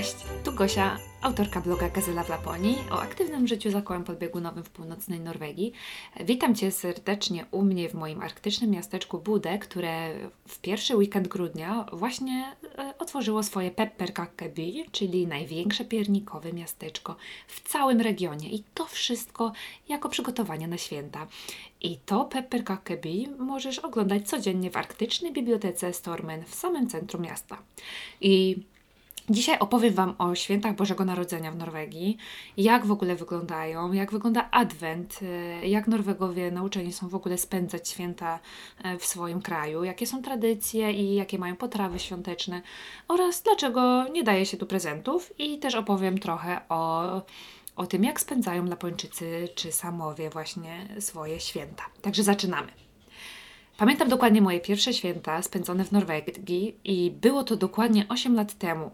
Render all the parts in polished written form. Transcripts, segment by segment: Cześć, tu Gosia, autorka bloga Gazela w Laponii o aktywnym życiu za kołem podbiegunowym w północnej Norwegii. Witam Cię serdecznie u mnie w moim arktycznym miasteczku Budø, które w pierwszy weekend grudnia właśnie otworzyło swoje Pepperkakeby, czyli największe piernikowe miasteczko w całym regionie. I to wszystko jako przygotowanie na święta. I to Pepperkakeby możesz oglądać codziennie w arktycznej bibliotece Stormen w samym centrum miasta. Dzisiaj opowiem Wam o świętach Bożego Narodzenia w Norwegii, jak w ogóle wyglądają, jak wygląda Adwent, jak Norwegowie nauczeni są w ogóle spędzać święta w swoim kraju, jakie są tradycje i jakie mają potrawy świąteczne oraz dlaczego nie daje się tu prezentów i też opowiem trochę o tym, jak spędzają Lapończycy czy Samowie właśnie swoje święta. Także zaczynamy. Pamiętam dokładnie moje pierwsze święta spędzone w Norwegii i było to dokładnie 8 lat temu.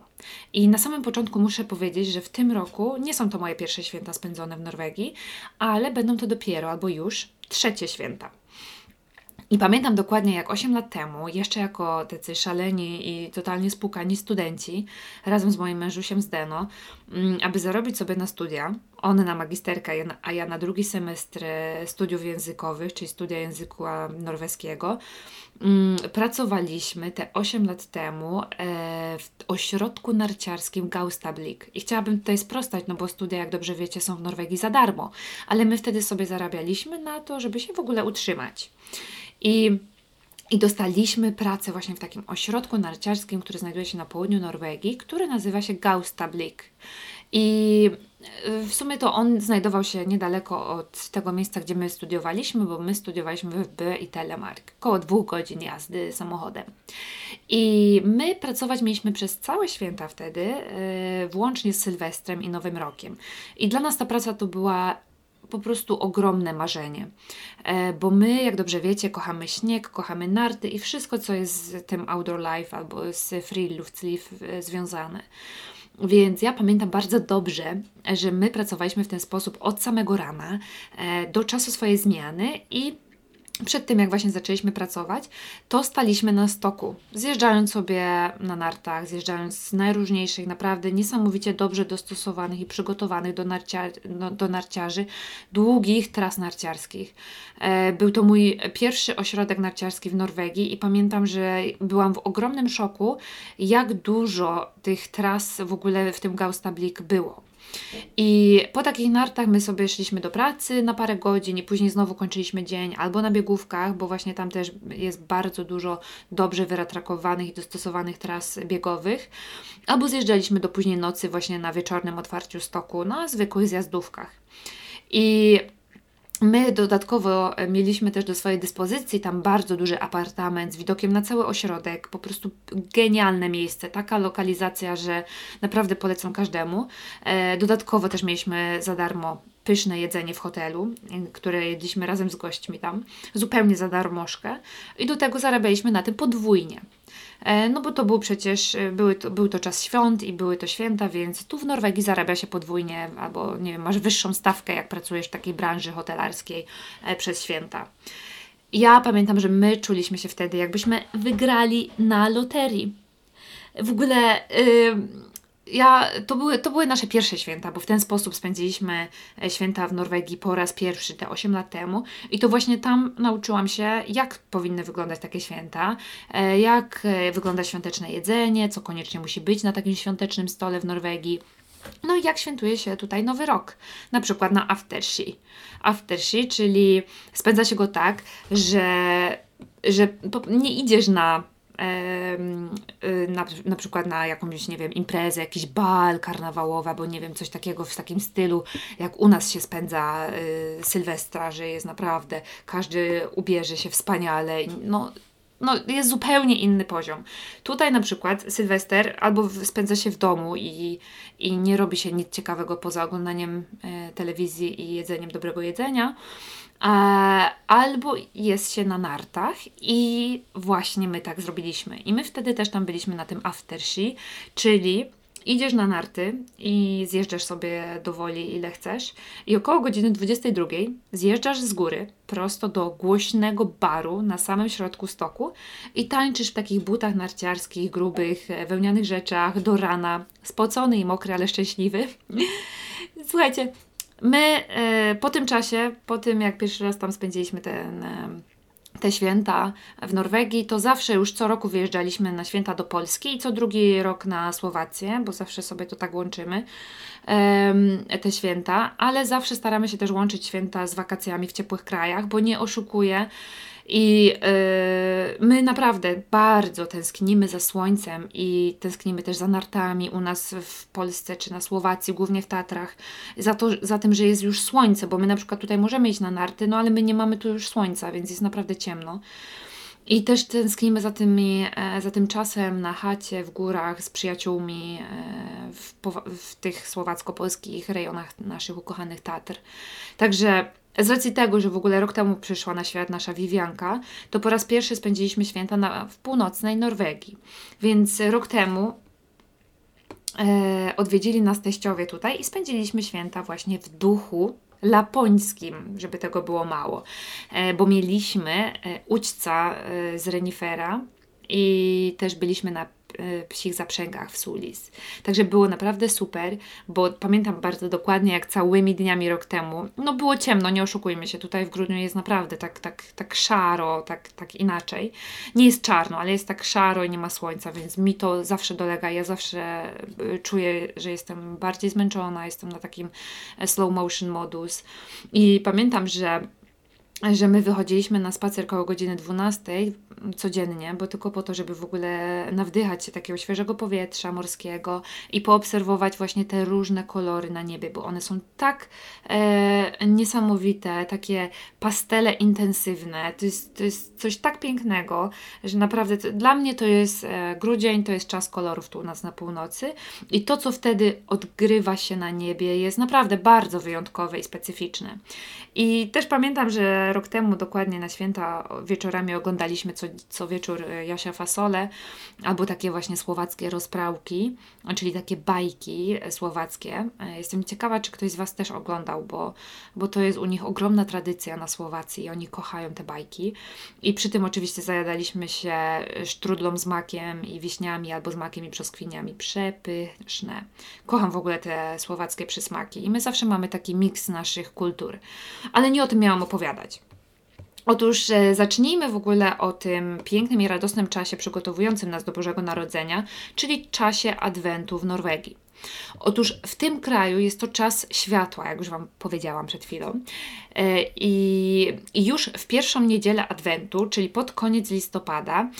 I na samym początku muszę powiedzieć, że w tym roku nie są to moje pierwsze święta spędzone w Norwegii, ale będą to dopiero albo już trzecie święta. I pamiętam dokładnie, jak 8 lat temu, jeszcze jako tacy szaleni i totalnie spłukani studenci, razem z moim mężusiem z Deno, aby zarobić sobie na studia, on na magisterkę, a ja na drugi semestr studiów językowych, czyli studia języka norweskiego, pracowaliśmy te 8 lat temu w ośrodku narciarskim Gaustablik. I chciałabym tutaj sprostać, no bo studia, jak dobrze wiecie, są w Norwegii za darmo, ale my wtedy sobie zarabialiśmy na to, żeby się w ogóle utrzymać. I dostaliśmy pracę właśnie w takim ośrodku narciarskim, który znajduje się na południu Norwegii, który nazywa się Gaustablik. I w sumie to on znajdował się niedaleko od tego miejsca, gdzie my studiowaliśmy, bo my studiowaliśmy w Bø i Telemark, około 2 godzin jazdy samochodem. I my pracować mieliśmy przez całe święta wtedy, włącznie z Sylwestrem i Nowym Rokiem. I dla nas ta praca to była po prostu ogromne marzenie, bo my, jak dobrze wiecie, kochamy śnieg, kochamy narty i wszystko, co jest z tym outdoor life albo z free luftlife związane. Więc ja pamiętam bardzo dobrze, że my pracowaliśmy w ten sposób od samego rana do czasu swojej zmiany i przed tym, jak właśnie zaczęliśmy pracować, to staliśmy na stoku, zjeżdżając sobie na nartach, zjeżdżając z najróżniejszych, naprawdę niesamowicie dobrze dostosowanych i przygotowanych do narciarzy długich tras narciarskich. Był to mój pierwszy ośrodek narciarski w Norwegii i pamiętam, że byłam w ogromnym szoku, jak dużo tych tras w ogóle w tym Gaustablik było. I po takich nartach my sobie szliśmy do pracy na parę godzin i później znowu kończyliśmy dzień albo na biegówkach, bo właśnie tam też jest bardzo dużo dobrze wyratrakowanych i dostosowanych tras biegowych, albo zjeżdżaliśmy do późnej nocy właśnie na wieczornym otwarciu stoku na zwykłych zjazdówkach. I my dodatkowo mieliśmy też do swojej dyspozycji tam bardzo duży apartament z widokiem na cały ośrodek, po prostu genialne miejsce, taka lokalizacja, że naprawdę polecam każdemu. Dodatkowo też mieliśmy za darmo pyszne jedzenie w hotelu, które jedliśmy razem z gośćmi tam, zupełnie za darmożkę i do tego zarabialiśmy na tym podwójnie. No bo to był przecież, był to czas świąt i były to święta, więc tu w Norwegii zarabia się podwójnie albo nie wiem, masz wyższą stawkę, jak pracujesz w takiej branży hotelarskiej przez święta. Ja pamiętam, że my czuliśmy się wtedy, jakbyśmy wygrali na loterii. W ogóle to były nasze pierwsze święta, bo w ten sposób spędziliśmy święta w Norwegii po raz pierwszy te 8 lat temu i to właśnie tam nauczyłam się, jak powinny wyglądać takie święta, jak wygląda świąteczne jedzenie, co koniecznie musi być na takim świątecznym stole w Norwegii. No i jak świętuje się tutaj Nowy Rok, na przykład na afterski. Afterski, czyli spędza się go tak, że nie idziesz na przykład na jakąś, nie wiem, imprezę, jakiś bal karnawałowy, bo nie wiem, coś takiego w takim stylu, jak u nas się spędza Sylwestra, że jest naprawdę, każdy ubierze się wspaniale, no jest zupełnie inny poziom. Tutaj na przykład Sylwester albo spędza się w domu i nie robi się nic ciekawego poza oglądaniem telewizji i jedzeniem dobrego jedzenia, albo jest się na nartach i właśnie my tak zrobiliśmy. I my wtedy też tam byliśmy na tym afterski, czyli Idziesz na narty i zjeżdżasz sobie do Woli ile chcesz i około godziny 22 zjeżdżasz z góry prosto do głośnego baru na samym środku stoku i tańczysz w takich butach narciarskich, grubych, wełnianych rzeczach do rana, spocony i mokry, ale szczęśliwy. Słuchajcie, my po tym czasie, po tym jak pierwszy raz tam spędziliśmy te święta w Norwegii, to zawsze już co roku wyjeżdżaliśmy na święta do Polski i co drugi rok na Słowację, bo zawsze sobie to tak łączymy, te święta, ale zawsze staramy się też łączyć święta z wakacjami w ciepłych krajach, bo nie oszukuję i my naprawdę bardzo tęsknimy za słońcem i tęsknimy też za nartami u nas w Polsce czy na Słowacji, głównie w Tatrach, za tym, że jest już słońce, bo my na przykład tutaj możemy iść na narty, no ale my nie mamy tu już słońca, więc jest naprawdę ciemno. I też tęsknimy za tym czasem na chacie, w górach, z przyjaciółmi w tych słowacko-polskich rejonach naszych ukochanych Tatr. Także z racji tego, że w ogóle rok temu przyszła na świat nasza Vivianka, to po raz pierwszy spędziliśmy święta w północnej Norwegii. Więc rok temu odwiedzili nas teściowie tutaj i spędziliśmy święta właśnie w duchu lapońskim, żeby tego było mało, bo mieliśmy ućca z renifera i też byliśmy na psich zaprzęgach w Sulis. Także było naprawdę super, bo pamiętam bardzo dokładnie, jak całymi dniami rok temu, no było ciemno, nie oszukujmy się, tutaj w grudniu jest naprawdę tak szaro, tak inaczej. Nie jest czarno, ale jest tak szaro i nie ma słońca, więc mi to zawsze dolega. Ja zawsze czuję, że jestem bardziej zmęczona, jestem na takim slow motion modus. I pamiętam, że my wychodziliśmy na spacer koło godziny 12 codziennie, bo tylko po to, żeby w ogóle nawdychać się takiego świeżego powietrza morskiego i poobserwować właśnie te różne kolory na niebie, bo one są tak niesamowite, takie pastele intensywne, to jest coś tak pięknego, że naprawdę dla mnie to jest grudzień, to jest czas kolorów tu u nas na północy i to, co wtedy odgrywa się na niebie, jest naprawdę bardzo wyjątkowe i specyficzne. I też pamiętam, że rok temu dokładnie na święta wieczorami oglądaliśmy co wieczór Jasia Fasole albo takie właśnie słowackie rozprałki, czyli takie bajki słowackie. Jestem ciekawa, czy ktoś z Was też oglądał, bo to jest u nich ogromna tradycja na Słowacji i oni kochają te bajki. I przy tym oczywiście zajadaliśmy się strudlą z makiem i wiśniami albo z makiem i brzoskwiniami. Przepyszne. Kocham w ogóle te słowackie przysmaki i my zawsze mamy taki miks naszych kultur. Ale nie o tym miałam opowiadać. Otóż zacznijmy w ogóle o tym pięknym i radosnym czasie przygotowującym nas do Bożego Narodzenia, czyli czasie Adwentu w Norwegii. Otóż w tym kraju jest to czas światła, jak już Wam powiedziałam przed chwilą. I już w pierwszą niedzielę Adwentu, czyli pod koniec listopada,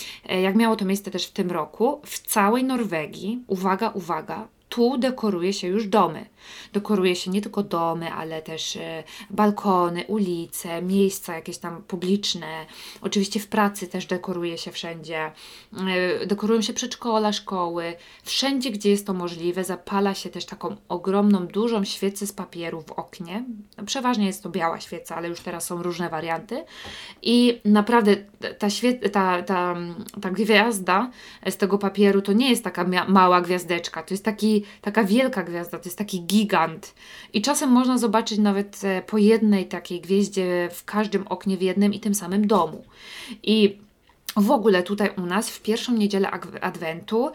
jak miało to miejsce też w tym roku, w całej Norwegii, uwaga, uwaga, tu dekoruje się już domy. Dekoruje się nie tylko domy, ale też balkony, ulice, miejsca jakieś tam publiczne. Oczywiście w pracy też dekoruje się wszędzie. Dekorują się przedszkola, szkoły. Wszędzie, gdzie jest to możliwe, zapala się też taką ogromną, dużą świecę z papieru w oknie. Przeważnie jest to biała świeca, ale już teraz są różne warianty. I naprawdę ta gwiazda z tego papieru to nie jest taka mała gwiazdeczka. To jest taka wielka gwiazda, to jest taki gigant. I czasem można zobaczyć nawet po jednej takiej gwieździe w każdym oknie w jednym i tym samym domu. I w ogóle tutaj u nas w pierwszą niedzielę Adwentu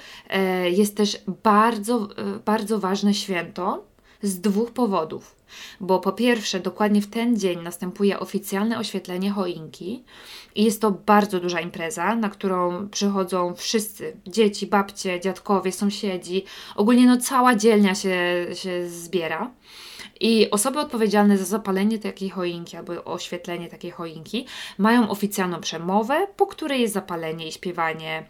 jest też bardzo, bardzo ważne święto z dwóch powodów. Bo po pierwsze, dokładnie w ten dzień następuje oficjalne oświetlenie choinki i jest to bardzo duża impreza, na którą przychodzą wszyscy, dzieci, babcie, dziadkowie, sąsiedzi, ogólnie no cała dzielnia się zbiera. I osoby odpowiedzialne za zapalenie takiej choinki albo oświetlenie takiej choinki mają oficjalną przemowę, po której jest zapalenie i śpiewanie.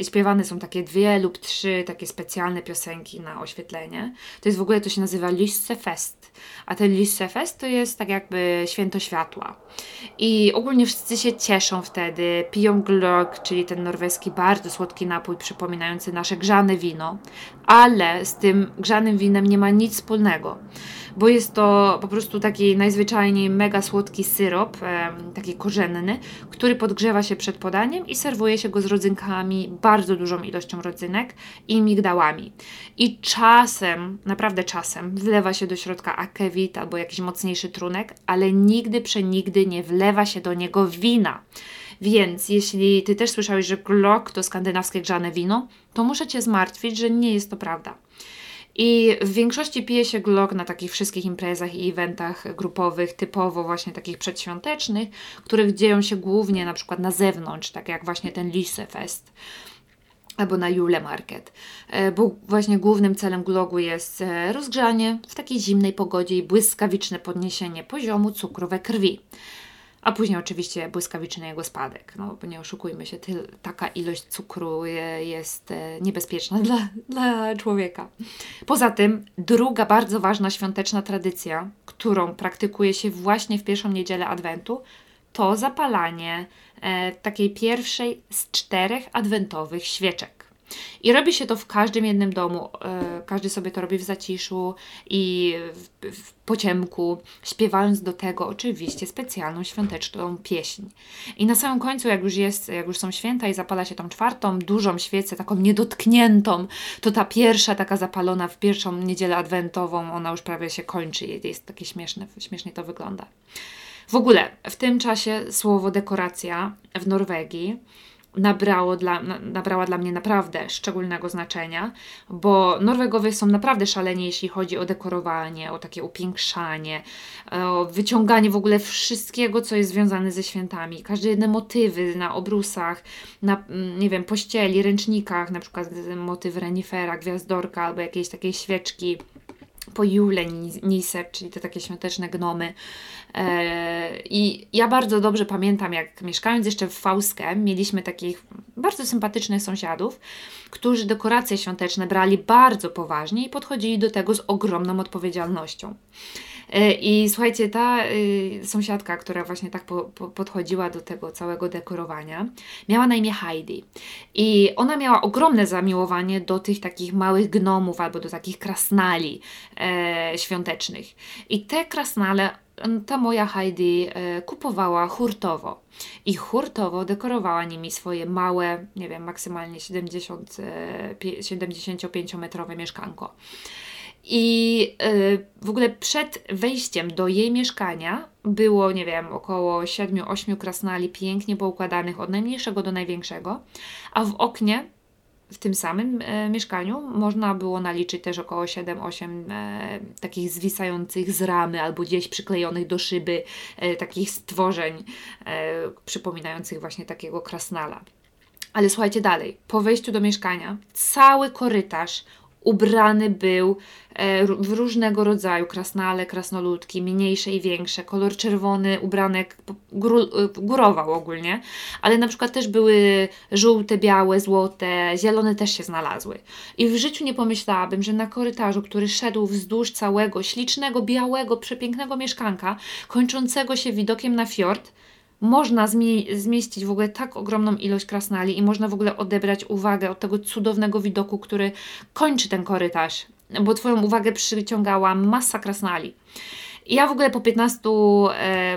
I śpiewane są takie 2 lub 3 takie specjalne piosenki na oświetlenie. To jest w ogóle, to się nazywa Lysefest. A ten Lysefest to jest tak jakby święto światła. I ogólnie wszyscy się cieszą wtedy, piją glögg, czyli ten norweski bardzo słodki napój przypominający nasze grzane wino. Ale z tym grzanym winem nie ma nic wspólnego. bo jest to po prostu taki najzwyczajniej mega słodki syrop, taki korzenny, który podgrzewa się przed podaniem i serwuje się go z rodzynkami, bardzo dużą ilością rodzynek i migdałami. I czasem, naprawdę czasem, wlewa się do środka akewit albo jakiś mocniejszy trunek, ale nigdy przenigdy nie wlewa się do niego wina. Więc jeśli Ty też słyszałeś, że glögg to skandynawskie grzane wino, to muszę Cię zmartwić, że nie jest to prawda. I w większości pije się glögg na takich wszystkich imprezach i eventach grupowych, typowo właśnie takich przedświątecznych, których dzieją się głównie na przykład na zewnątrz, tak jak właśnie ten Lysefest albo na Julemarket, bo właśnie głównym celem glöggu jest rozgrzanie w takiej zimnej pogodzie i błyskawiczne podniesienie poziomu cukru we krwi. A później oczywiście błyskawiczny jego spadek, no bo nie oszukujmy się, taka ilość cukru jest niebezpieczna dla człowieka. Poza tym druga bardzo ważna świąteczna tradycja, którą praktykuje się właśnie w pierwszą niedzielę Adwentu, to zapalanie takiej pierwszej z 4 adwentowych świeczek. I robi się to w każdym jednym domu, każdy sobie to robi w zaciszu i w pociemku, śpiewając do tego oczywiście specjalną świąteczną pieśń. I na samym końcu, jak już są święta i zapala się tą 4. dużą świecę, taką niedotkniętą, to ta pierwsza taka zapalona w pierwszą niedzielę adwentową, ona już prawie się kończy, jest takie śmiesznie to wygląda. W ogóle w tym czasie słowo dekoracja w Norwegii nabrała dla mnie naprawdę szczególnego znaczenia, bo Norwegowie są naprawdę szaleni, jeśli chodzi o dekorowanie, o takie upiększanie, o wyciąganie w ogóle wszystkiego, co jest związane ze świętami. Każde jedne motywy na obrusach, na, nie wiem, pościeli, ręcznikach, na przykład motyw renifera, gwiazdorka albo jakiejś takiej świeczki po Julenisser, czyli te takie świąteczne gnomy. I ja bardzo dobrze pamiętam, jak mieszkając jeszcze w Fauske, mieliśmy takich bardzo sympatycznych sąsiadów, którzy dekoracje świąteczne brali bardzo poważnie i podchodzili do tego z ogromną odpowiedzialnością. I słuchajcie, ta sąsiadka, która właśnie tak podchodziła do tego całego dekorowania, miała na imię Heidi. I ona miała ogromne zamiłowanie do tych takich małych gnomów albo do takich krasnali świątecznych. I te krasnale ta moja Heidi kupowała hurtowo. I hurtowo dekorowała nimi swoje małe, nie wiem, maksymalnie 75-metrowe mieszkanko. I w ogóle przed wejściem do jej mieszkania było, nie wiem, około 7-8 krasnali pięknie poukładanych od najmniejszego do największego, a w oknie w tym samym mieszkaniu można było naliczyć też około 7-8 takich zwisających z ramy albo gdzieś przyklejonych do szyby takich stworzeń przypominających właśnie takiego krasnala. Ale słuchajcie dalej, po wejściu do mieszkania cały korytarz ubrany był w różnego rodzaju krasnale, krasnoludki, mniejsze i większe. Kolor czerwony ubranek górował ogólnie, ale na przykład też były żółte, białe, złote, zielone też się znalazły. I w życiu nie pomyślałabym, że na korytarzu, który szedł wzdłuż całego ślicznego, białego, przepięknego mieszkanka, kończącego się widokiem na fiord, można zmieścić w ogóle tak ogromną ilość krasnali i można w ogóle odebrać uwagę od tego cudownego widoku, który kończy ten korytarz, bo Twoją uwagę przyciągała masa krasnali. I ja w ogóle po 15,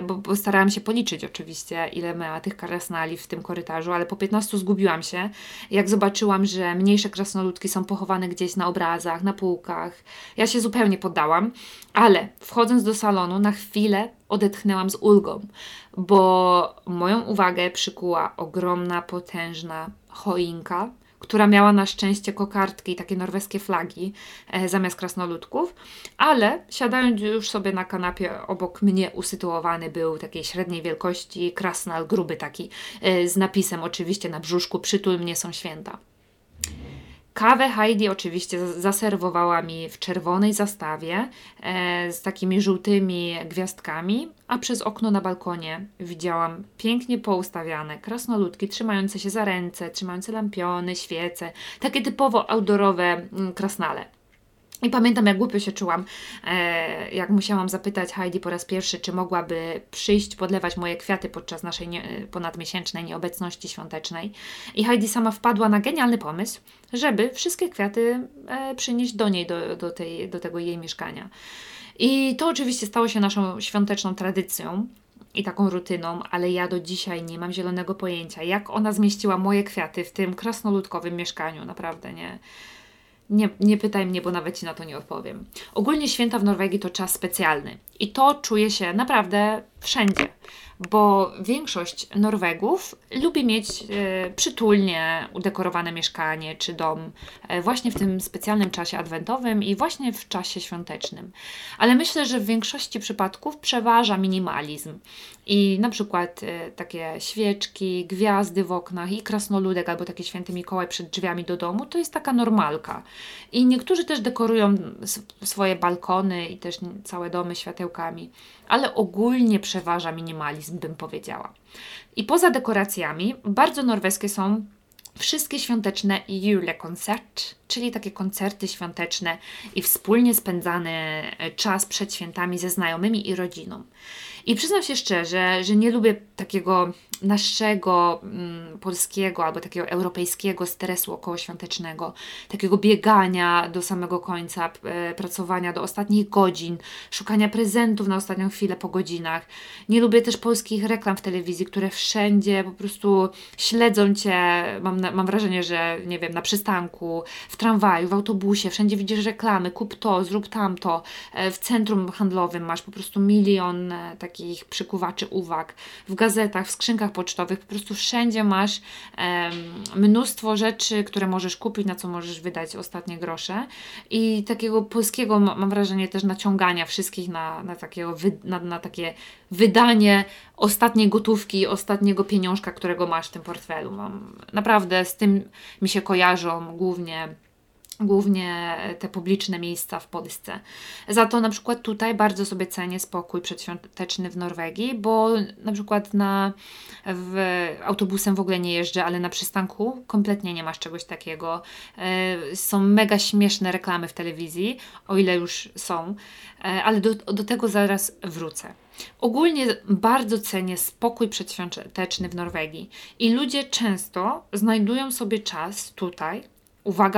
bo starałam się policzyć oczywiście, ile miała tych krasnali w tym korytarzu, ale po 15 zgubiłam się, jak zobaczyłam, że mniejsze krasnoludki są pochowane gdzieś na obrazach, na półkach. Ja się zupełnie poddałam, ale wchodząc do salonu na chwilę odetchnęłam z ulgą, bo moją uwagę przykuła ogromna, potężna choinka, która miała na szczęście kokardki i takie norweskie flagi zamiast krasnoludków, ale siadając już sobie na kanapie obok mnie usytuowany był takiej średniej wielkości krasnal, gruby taki, z napisem oczywiście na brzuszku: przytul mnie, są święta. Kawę Heidi oczywiście zaserwowała mi w czerwonej zastawie z takimi żółtymi gwiazdkami, a przez okno na balkonie widziałam pięknie poustawiane krasnoludki trzymające się za ręce, trzymające lampiony, świece, takie typowo outdoorowe krasnale. I pamiętam, jak głupio się czułam, jak musiałam zapytać Heidi po raz pierwszy, czy mogłaby przyjść podlewać moje kwiaty podczas naszej ponadmiesięcznej nieobecności świątecznej. I Heidi sama wpadła na genialny pomysł, żeby wszystkie kwiaty przynieść do niej, do tego jej mieszkania. I to oczywiście stało się naszą świąteczną tradycją i taką rutyną, ale ja do dzisiaj nie mam zielonego pojęcia, jak ona zmieściła moje kwiaty w tym krasnoludkowym mieszkaniu, naprawdę nie. Nie pytaj mnie, bo nawet Ci na to nie odpowiem. Ogólnie święta w Norwegii to czas specjalny i to czuje się naprawdę wszędzie, bo większość Norwegów lubi mieć przytulnie udekorowane mieszkanie czy dom właśnie w tym specjalnym czasie adwentowym i właśnie w czasie świątecznym. Ale myślę, że w większości przypadków przeważa minimalizm i na przykład takie świeczki, gwiazdy w oknach i krasnoludek albo taki święty Mikołaj przed drzwiami do domu to jest taka normalka. I niektórzy też dekorują swoje balkony i też całe domy światełkami, ale ogólnie przeważa minimalizm, bym powiedziała. I poza dekoracjami bardzo norweskie są wszystkie świąteczne julekonsert, czyli takie koncerty świąteczne i wspólnie spędzany czas przed świętami ze znajomymi i rodziną. I przyznam się szczerze, że nie lubię takiego naszego polskiego albo takiego europejskiego stresu okołoświątecznego, takiego biegania do samego końca, pracowania do ostatnich godzin, szukania prezentów na ostatnią chwilę po godzinach. Nie lubię też polskich reklam w telewizji, które wszędzie po prostu śledzą Cię, mam wrażenie, że nie wiem, na przystanku, w tramwaju, w autobusie, wszędzie widzisz reklamy, kup to, zrób tamto, w centrum handlowym masz po prostu milion takich przykuwaczy uwag, w gazetach, w skrzynkach pocztowych, po prostu wszędzie masz mnóstwo rzeczy, które możesz kupić, na co możesz wydać ostatnie grosze i takiego polskiego, mam wrażenie, też naciągania wszystkich na takie wydanie ostatniej gotówki, ostatniego pieniążka, którego masz w tym portfelu. Naprawdę z tym mi się kojarzą głównie te publiczne miejsca w Polsce. Za to na przykład tutaj bardzo sobie cenię spokój przedświąteczny w Norwegii, bo na przykład autobusem w ogóle nie jeżdżę, ale na przystanku kompletnie nie masz czegoś takiego. Są mega śmieszne reklamy w telewizji, o ile już są, ale do tego zaraz wrócę. Ogólnie bardzo cenię spokój przedświąteczny w Norwegii i ludzie często znajdują sobie czas tutaj,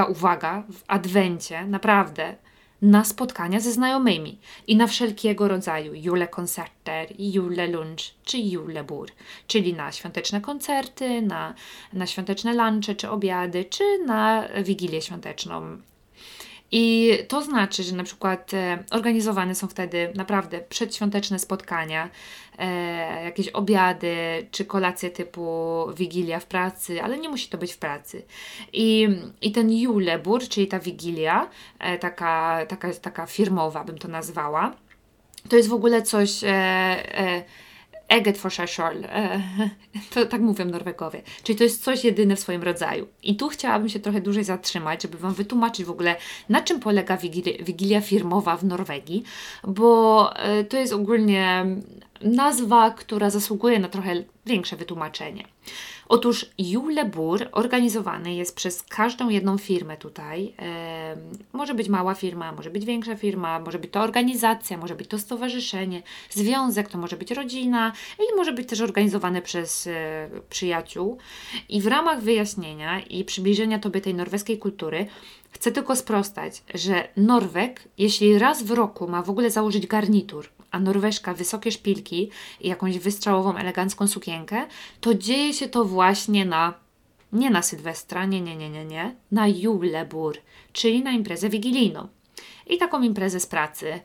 uwaga, w adwencie, naprawdę, na spotkania ze znajomymi i na wszelkiego rodzaju julekoncerter, julelunch czy julebur, czyli na świąteczne koncerty, na świąteczne lunche czy obiady, czy na wigilię świąteczną. I to znaczy, że na przykład organizowane są wtedy naprawdę przedświąteczne spotkania, jakieś obiady czy kolacje typu wigilia w pracy, ale nie musi to być w pracy. I ten julebur, czyli ta wigilia, taka firmowa bym to nazwała, to jest w ogóle coś... to tak mówią Norwegowie, czyli to jest coś jedyne w swoim rodzaju. I tu chciałabym się trochę dłużej zatrzymać, żeby Wam wytłumaczyć w ogóle, na czym polega wigilia firmowa w Norwegii, bo to jest ogólnie nazwa, która zasługuje na trochę większe wytłumaczenie. Otóż julebur organizowany jest przez każdą jedną firmę tutaj. Może być mała firma, może być większa firma, może być to organizacja, może być to stowarzyszenie, związek, to może być rodzina i może być też organizowane przez przyjaciół. I w ramach wyjaśnienia i przybliżenia Tobie tej norweskiej kultury chcę tylko sprostać, że Norweg, jeśli raz w roku ma w ogóle założyć garnitur, a Norweżka wysokie szpilki i jakąś wystrzałową, elegancką sukienkę, to dzieje się to właśnie nie na Sylwestra, nie, na julebur, czyli na imprezę wigilijną. I taką imprezę z pracy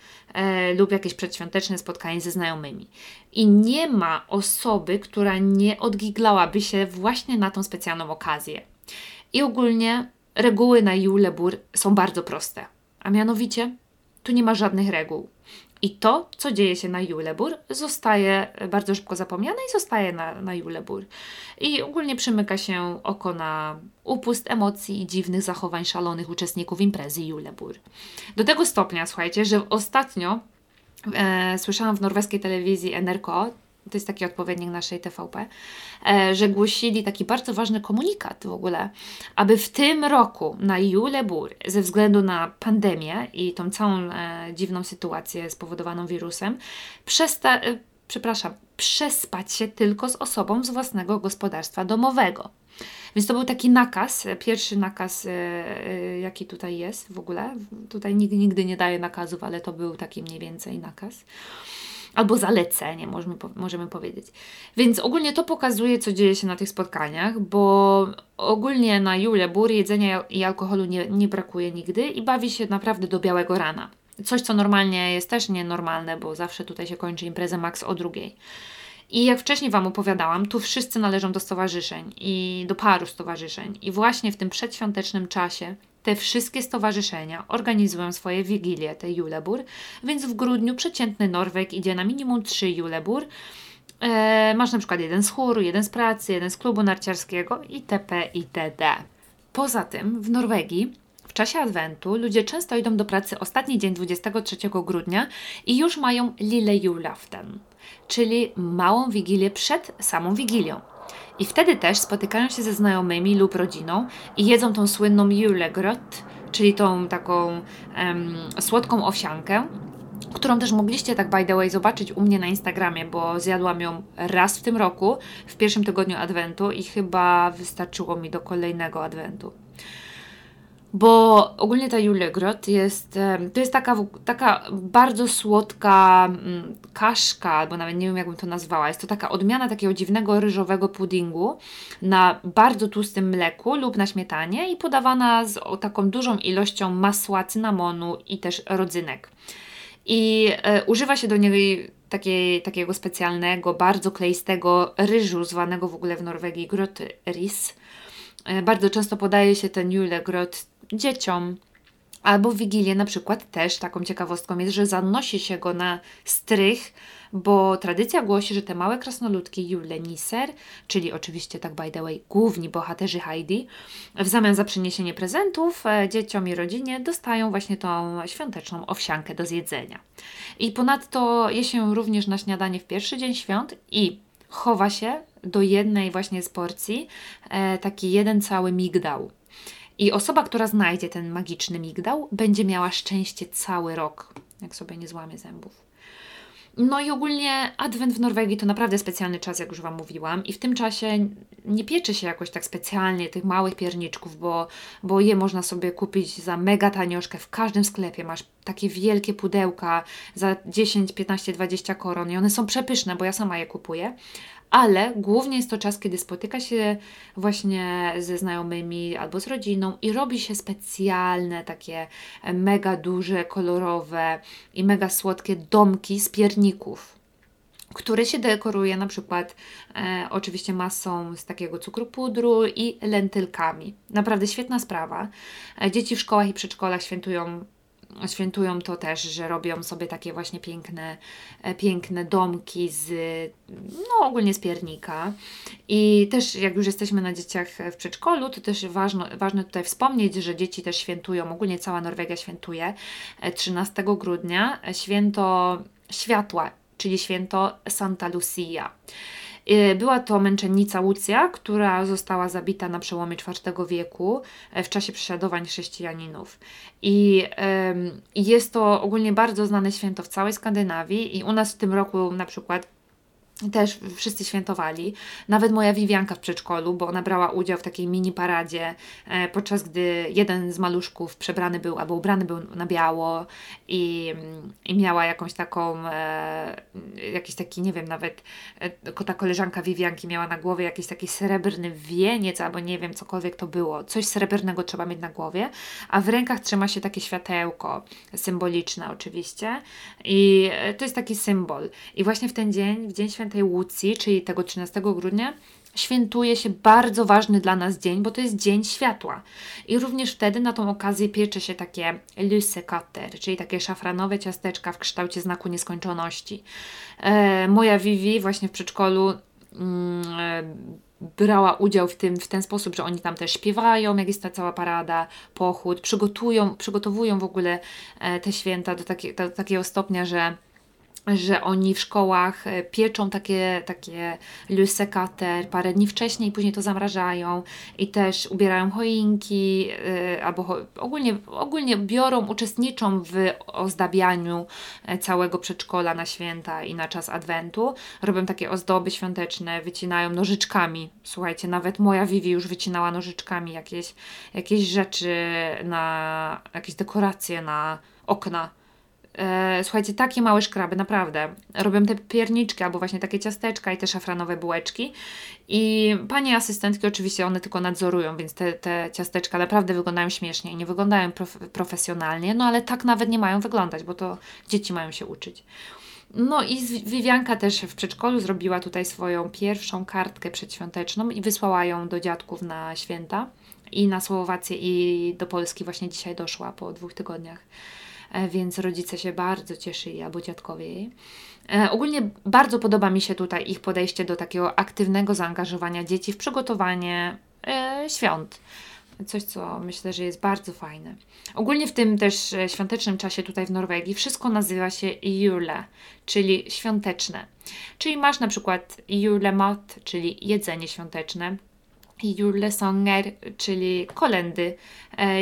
lub jakieś przedświąteczne spotkanie ze znajomymi. I nie ma osoby, która nie odgiglałaby się właśnie na tą specjalną okazję. I ogólnie reguły na julebur są bardzo proste, a mianowicie tu nie ma żadnych reguł. I to, co dzieje się na julebur, zostaje bardzo szybko zapomniane i zostaje na julebur. I ogólnie przymyka się oko na upust emocji i dziwnych zachowań szalonych uczestników imprezy julebur. Do tego stopnia, słuchajcie, że ostatnio słyszałam w norweskiej telewizji NRK, to jest taki odpowiednik naszej TVP, że głosili taki bardzo ważny komunikat w ogóle, aby w tym roku na julebur, ze względu na pandemię i tą całą dziwną sytuację spowodowaną wirusem, przespać się tylko z osobą z własnego gospodarstwa domowego. Więc to był taki nakaz, pierwszy nakaz, jaki tutaj jest w ogóle. Tutaj nigdy nie daje nakazów, ale to był taki mniej więcej nakaz. Albo zalecenie, możemy powiedzieć. Więc ogólnie to pokazuje, co dzieje się na tych spotkaniach, bo ogólnie na Julebór jedzenia i alkoholu nie brakuje nigdy i bawi się naprawdę do białego rana. Coś, co normalnie jest też nienormalne, bo zawsze tutaj się kończy impreza max o 2:00. I jak wcześniej Wam opowiadałam, tu wszyscy należą do stowarzyszeń i do paru stowarzyszeń. I właśnie w tym przedświątecznym czasie te wszystkie stowarzyszenia organizują swoje wigilie, te julebór, więc w grudniu przeciętny Norweg idzie na minimum 3 julebór. Masz na przykład jeden z chóru, jeden z pracy, jeden z klubu narciarskiego itp. itd. Poza tym w Norwegii w czasie Adwentu ludzie często idą do pracy ostatni dzień 23 grudnia i już mają lille julaften, czyli małą wigilię przed samą wigilią. I wtedy też spotykają się ze znajomymi lub rodziną i jedzą tą słynną julegröt, czyli tą taką słodką owsiankę, którą też mogliście tak by the way zobaczyć u mnie na Instagramie, bo zjadłam ją raz w tym roku, w pierwszym tygodniu Adwentu i chyba wystarczyło mi do kolejnego Adwentu. Bo ogólnie ta julegröt to jest taka bardzo słodka kaszka, albo nawet nie wiem, jakbym to nazwała. Jest to taka odmiana takiego dziwnego ryżowego puddingu na bardzo tłustym mleku lub na śmietanie i podawana z taką dużą ilością masła, cynamonu i też rodzynek. I używa się do niej takiego specjalnego, bardzo kleistego ryżu, zwanego w ogóle w Norwegii grötris. Bardzo często podaje się ten julegröt dzieciom, albo w Wigilię na przykład też taką ciekawostką jest, że zanosi się go na strych, bo tradycja głosi, że te małe krasnoludki julenisser, czyli oczywiście tak by the way główni bohaterzy Heidi, w zamian za przyniesienie prezentów dzieciom i rodzinie dostają właśnie tą świąteczną owsiankę do zjedzenia. I ponadto je się również na śniadanie w pierwszy dzień świąt i chowa się do jednej właśnie z porcji taki jeden cały migdał. I osoba, która znajdzie ten magiczny migdał, będzie miała szczęście cały rok, jak sobie nie złamie zębów. No i ogólnie Adwent w Norwegii to naprawdę specjalny czas, jak już Wam mówiłam. I w tym czasie nie pieczy się jakoś tak specjalnie tych małych pierniczków, bo je można sobie kupić za mega taniożkę. W każdym sklepie masz takie wielkie pudełka za 10, 15, 20 koron i one są przepyszne, bo ja sama je kupuję. Ale głównie jest to czas, kiedy spotyka się właśnie ze znajomymi albo z rodziną i robi się specjalne takie mega duże, kolorowe i mega słodkie domki z pierników, które się dekoruje na przykład oczywiście masą z takiego cukru pudru i lentylkami. Naprawdę świetna sprawa. Dzieci w szkołach i przedszkolach świętują to też, że robią sobie takie właśnie piękne domki ogólnie z piernika. I też jak już jesteśmy na dzieciach w przedszkolu, to też ważne tutaj wspomnieć, że dzieci też świętują, ogólnie cała Norwegia świętuje 13 grudnia święto światła, czyli święto Santa Lucia. Była to męczennica Lucja, która została zabita na przełomie IV wieku w czasie prześladowań chrześcijaninów. I jest to ogólnie bardzo znane święto w całej Skandynawii i u nas w tym roku na przykład też wszyscy świętowali. Nawet moja Vivianka w przedszkolu, bo ona brała udział w takiej mini paradzie, podczas gdy jeden z maluszków przebrany był albo ubrany był na biało i miała jakąś taką, jakiś taki, nie wiem, nawet ta koleżanka Vivianki miała na głowie jakiś taki srebrny wieniec albo nie wiem, cokolwiek to było. Coś srebrnego trzeba mieć na głowie, a w rękach trzyma się takie światełko symboliczne oczywiście i to jest taki symbol. I właśnie w ten dzień, w Dzień Świętej Łucji, czyli tego 13 grudnia, świętuje się bardzo ważny dla nas dzień, bo to jest Dzień Światła. I również wtedy na tą okazję piecze się takie lysekater, czyli takie szafranowe ciasteczka w kształcie znaku nieskończoności. Moja Vivi właśnie w przedszkolu brała udział w ten sposób, że oni tam też śpiewają, jak jest ta cała parada, pochód, przygotowują w ogóle te święta do takiego stopnia, że że oni w szkołach pieczą takie le cater parę dni wcześniej, później to zamrażają i też ubierają choinki albo ogólnie biorą, uczestniczą w ozdabianiu całego przedszkola na święta i na czas adwentu. Robią takie ozdoby świąteczne, wycinają nożyczkami. Słuchajcie, nawet moja Vivi już wycinała nożyczkami jakieś rzeczy, na jakieś dekoracje na okna. Słuchajcie, takie małe szkraby, naprawdę. Robią te pierniczki albo właśnie takie ciasteczka i te szafranowe bułeczki. I panie asystentki oczywiście one tylko nadzorują, więc te ciasteczka naprawdę wyglądają śmiesznie i nie wyglądają profesjonalnie, no ale tak nawet nie mają wyglądać, bo to dzieci mają się uczyć. No i Vivianka też w przedszkolu zrobiła tutaj swoją pierwszą kartkę przedświąteczną i wysłała ją do dziadków na święta i na Słowację i do Polski właśnie dzisiaj doszła po 2 tygodniach. Więc rodzice się bardzo cieszyli, albo dziadkowie jej. Ogólnie bardzo podoba mi się tutaj ich podejście do takiego aktywnego zaangażowania dzieci w przygotowanie świąt. Coś, co myślę, że jest bardzo fajne. Ogólnie w tym też świątecznym czasie tutaj w Norwegii wszystko nazywa się jule, czyli świąteczne. Czyli masz na przykład julemat, czyli jedzenie świąteczne. Julesanger, czyli kolendy,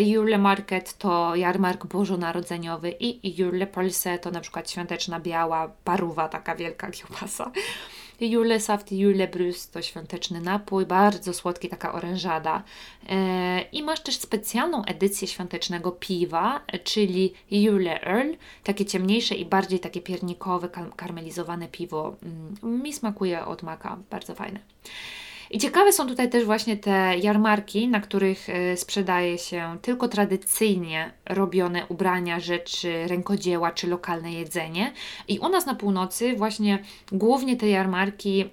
Julemarket to jarmark bożonarodzeniowy i Julepolse to na przykład świąteczna biała paruwa, taka wielka kiełbasa. Julesaft, Julebrus to świąteczny napój, bardzo słodki, taka orężada. I masz też specjalną edycję świątecznego piwa, czyli Juleöl, takie ciemniejsze i bardziej takie piernikowe, karmelizowane piwo. Mi smakuje od maka, bardzo fajne. I ciekawe są tutaj też właśnie te jarmarki, na których sprzedaje się tylko tradycyjnie robione ubrania, rzeczy, rękodzieła czy lokalne jedzenie. I u nas na północy właśnie głównie te jarmarki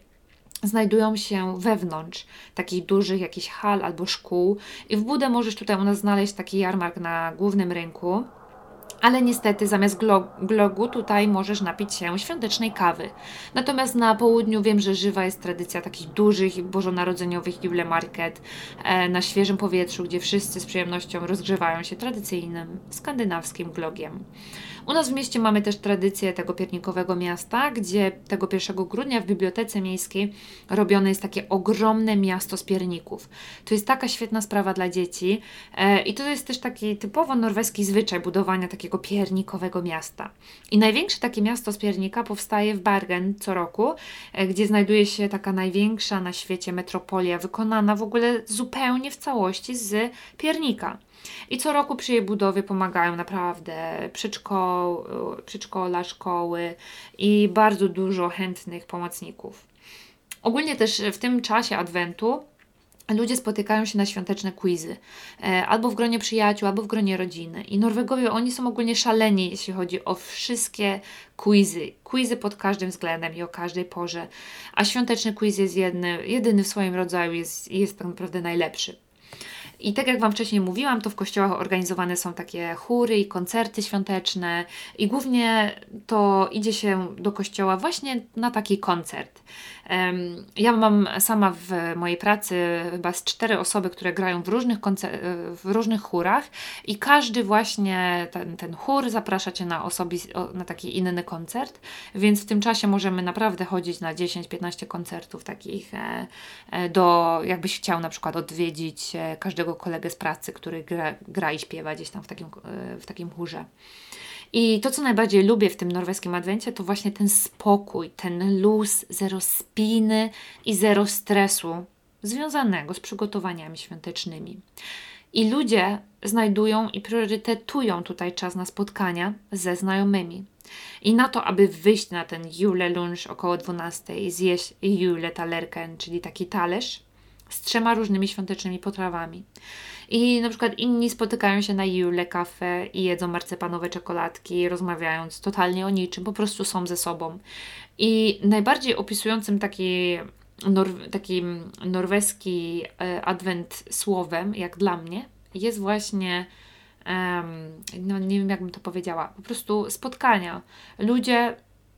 znajdują się wewnątrz takich dużych jakichś hal albo szkół. I w Budę możesz tutaj u nas znaleźć taki jarmark na głównym rynku. Ale niestety zamiast glogu tutaj możesz napić się świątecznej kawy. Natomiast na południu wiem, że żywa jest tradycja takich dużych, bożonarodzeniowych julemarket na świeżym powietrzu, gdzie wszyscy z przyjemnością rozgrzewają się tradycyjnym, skandynawskim glogiem. U nas w mieście mamy też tradycję tego piernikowego miasta, gdzie tego 1 grudnia w bibliotece miejskiej robione jest takie ogromne miasto z pierników. To jest taka świetna sprawa dla dzieci i to jest też taki typowo norweski zwyczaj budowania takiego piernikowego miasta. I największe takie miasto z piernika powstaje w Bergen co roku, gdzie znajduje się taka największa na świecie metropolia, wykonana w ogóle zupełnie w całości z piernika. I co roku przy jej budowie pomagają naprawdę przedszkola, szkoły i bardzo dużo chętnych pomocników. Ogólnie też w tym czasie adwentu ludzie spotykają się na świąteczne quizy, albo w gronie przyjaciół, albo w gronie rodziny. I Norwegowie, oni są ogólnie szaleni, jeśli chodzi o wszystkie quizy. Quizy pod każdym względem i o każdej porze. A świąteczny quiz jest jedyny w swoim rodzaju, jest tak naprawdę najlepszy. I tak jak Wam wcześniej mówiłam, to w kościołach organizowane są takie chóry i koncerty świąteczne i głównie to idzie się do kościoła właśnie na taki koncert. Ja mam sama w mojej pracy chyba z 4 osoby, które grają w różnych chórach i każdy właśnie ten chór zaprasza Cię na taki inny koncert, więc w tym czasie możemy naprawdę chodzić na 10-15 koncertów takich, jakbyś chciał na przykład odwiedzić każdego kolegę z pracy, który gra i śpiewa gdzieś tam w takim chórze. I to, co najbardziej lubię w tym norweskim adwencie, to właśnie ten spokój, ten luz, 0 spiny i 0 stresu związanego z przygotowaniami świątecznymi. I ludzie znajdują i priorytetują tutaj czas na spotkania ze znajomymi. I na to, aby wyjść na ten julelunch około 12 i zjeść juletalerken, czyli taki talerz z 3 różnymi świątecznymi potrawami. I na przykład inni spotykają się na jule kafe i jedzą marcepanowe czekoladki, rozmawiając totalnie o niczym, po prostu są ze sobą. I najbardziej opisującym takim norweski adwent słowem, jak dla mnie, jest właśnie, no nie wiem, jakbym to powiedziała, po prostu spotkania. Ludzie